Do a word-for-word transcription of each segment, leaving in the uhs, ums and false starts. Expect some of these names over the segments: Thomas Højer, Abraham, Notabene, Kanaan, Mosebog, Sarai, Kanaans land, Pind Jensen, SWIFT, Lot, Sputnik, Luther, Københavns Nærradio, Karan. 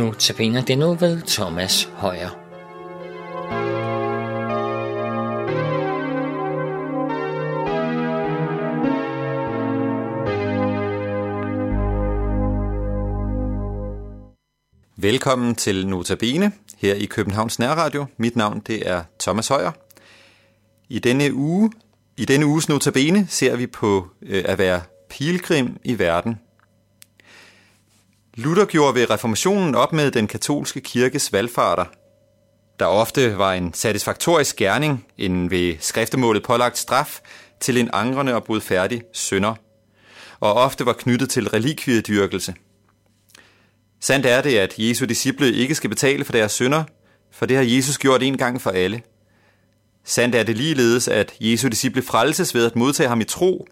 Notabene det nu ved Thomas Højer. Velkommen til Notabene her i Københavns Nærradio. Mit navn det er Thomas Højer. I denne uge, i denne uges Notabene ser vi på øh, at være pilgrim i verden. Luther gjorde ved reformationen op med den katolske kirkes valfarter, der ofte var en satisfaktorisk gerning, en ved skriftemålet pålagt straf til en angrende og bodfærdig synder, og ofte var knyttet til relikviedyrkelse. Sandt er det, at Jesu disciple ikke skal betale for deres synder, for det har Jesus gjort en gang for alle. Sandt er det ligeledes, at Jesu disciple frelses ved at modtage ham i tro,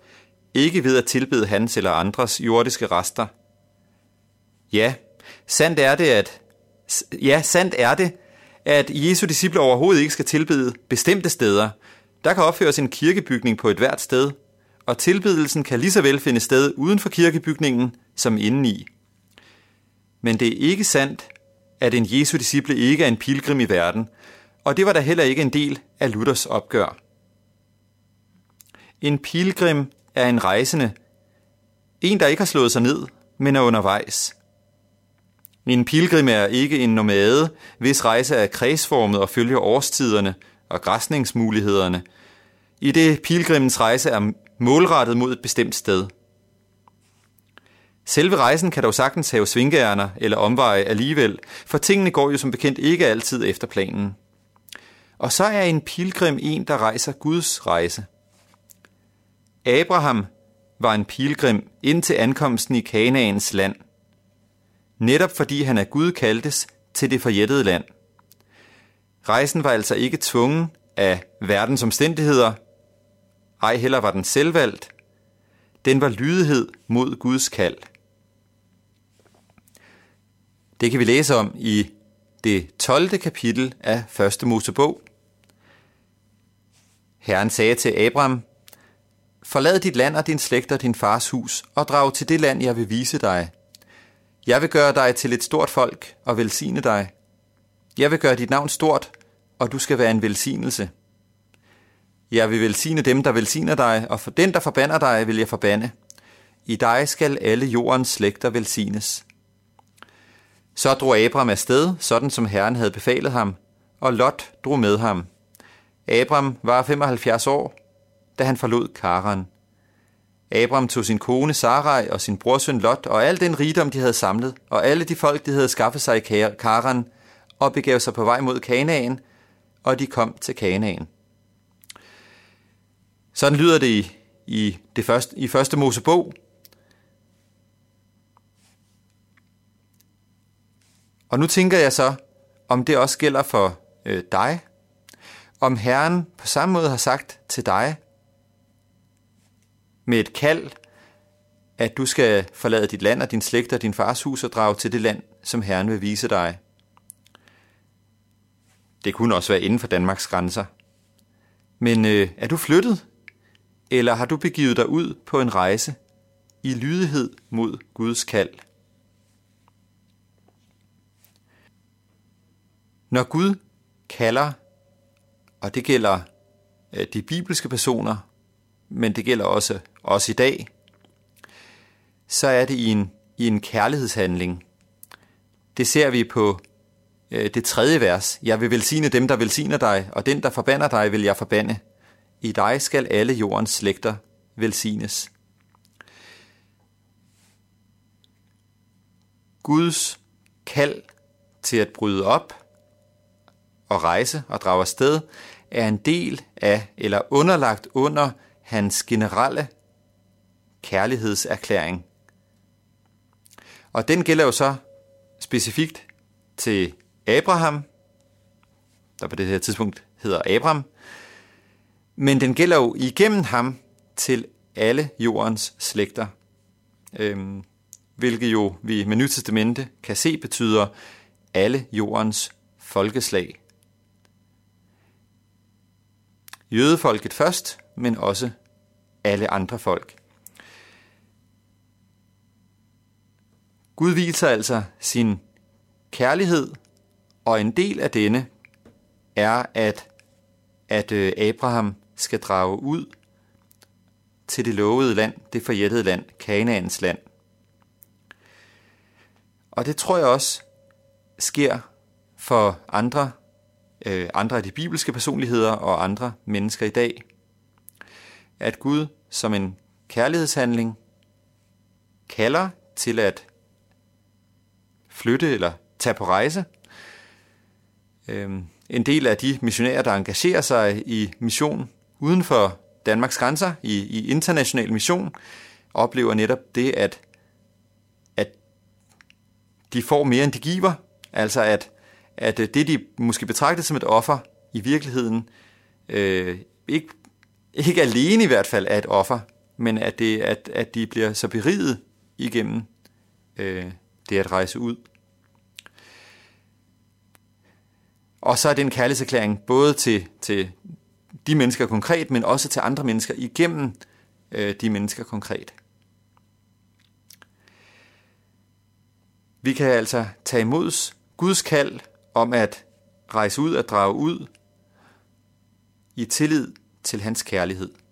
ikke ved at tilbede hans eller andres jordiske rester. Ja, sandt er det, at, ja, sandt er det, at Jesu disciple overhovedet ikke skal tilbede bestemte steder. Der kan opføres en kirkebygning på et hvert sted, og tilbedelsen kan lige så vel finde sted uden for kirkebygningen som indeni. Men det er ikke sandt, at en Jesu disciple ikke er en pilgrim i verden, og det var da heller ikke en del af Luthers opgør. En pilgrim er en rejsende, en der ikke har slået sig ned, men er undervejs. En pilgrim er ikke en nomade, hvis rejse er kredsformet og følger årstiderne og græsningsmulighederne, i det pilgrimens rejse er målrettet mod et bestemt sted. Selve rejsen kan dog sagtens have svinkeærner eller omveje alligevel, for tingene går jo som bekendt ikke altid efter planen. Og så er en pilgrim en, der rejser Guds rejse. Abraham var en pilgrim indtil ankomsten i Kanaans land, netop fordi han af Gud kaldtes til det forjættede land. Rejsen var altså ikke tvungen af verdens omstændigheder, ej heller var den selvvalgt. Den var lydighed mod Guds kald. Det kan vi læse om i det tolvte kapitel af første Mosebog. Herren sagde til Abraham: "Forlad dit land og din slægt og din fars hus, og drag til det land, jeg vil vise dig. Jeg vil gøre dig til et stort folk og velsigne dig. Jeg vil gøre dit navn stort, og du skal være en velsignelse. Jeg vil velsigne dem, der velsigner dig, og for den, der forbander dig, vil jeg forbande. I dig skal alle jordens slægter velsignes." Så drog Abraham afsted, sådan som Herren havde befalet ham, og Lot drog med ham. Abraham var femoghalvfjerds år, da han forlod Karan. Abraham tog sin kone Sarai og sin brorsøn Lot og al den rigdom, de havde samlet, og alle de folk, de havde skaffet sig i Karan, og begav sig på vej mod Kanaan, og de kom til Kanaan. Sådan lyder det i det første, i første Mosebog. Og nu tænker jeg så, om det også gælder for øh, dig. Om Herren på samme måde har sagt til dig med et kald, at du skal forlade dit land og din slægt og din fars hus og drage til det land, som Herren vil vise dig. Det kunne også være inden for Danmarks grænser. Men øh, er du flyttet? Eller har du begivet dig ud på en rejse i lydighed mod Guds kald? Når Gud kalder, og det gælder de bibelske personer, men det gælder også os i dag, så er det i en, i en kærlighedshandling. Det ser vi på det tredje vers. "Jeg vil velsigne dem, der velsigner dig, og den, der forbander dig, vil jeg forbande. I dig skal alle jordens slægter velsignes." Guds kald til at bryde op og rejse og drage afsted er en del af eller underlagt under hans generelle kærlighedserklæring. Og den gælder jo så specifikt til Abraham, der på det her tidspunkt hedder Abraham, men den gælder jo igennem ham til alle jordens slægter, øhm, hvilket jo vi med Nytestamentet kan se betyder alle jordens folkeslag. Jødefolket først, men også alle andre folk. Gud viser altså sin kærlighed, og en del af denne er, at, at Abraham skal drage ud til det lovede land, det forjættede land, Kanaans land. Og det tror jeg også sker for andre, øh, andre af de bibelske personligheder og andre mennesker i dag, at Gud som en kærlighedshandling kalder til at flytte eller tage på rejse. Øhm, en del af de missionærer, der engagerer sig i mission uden for Danmarks grænser, i, i international mission, oplever netop det, at, at de får mere, end de giver. Altså at, at det, de måske betragter som et offer, i virkeligheden øh, ikke, ikke alene i hvert fald er et offer, men at, det, at, at de bliver så beriget igennem øh, det at rejse ud. Og så er det en kærlighedserklæring både til, til de mennesker konkret, men også til andre mennesker igennem øh, de mennesker konkret. Vi kan altså tage imod Guds kald om at rejse ud og drage ud i tillid til hans kærlighed.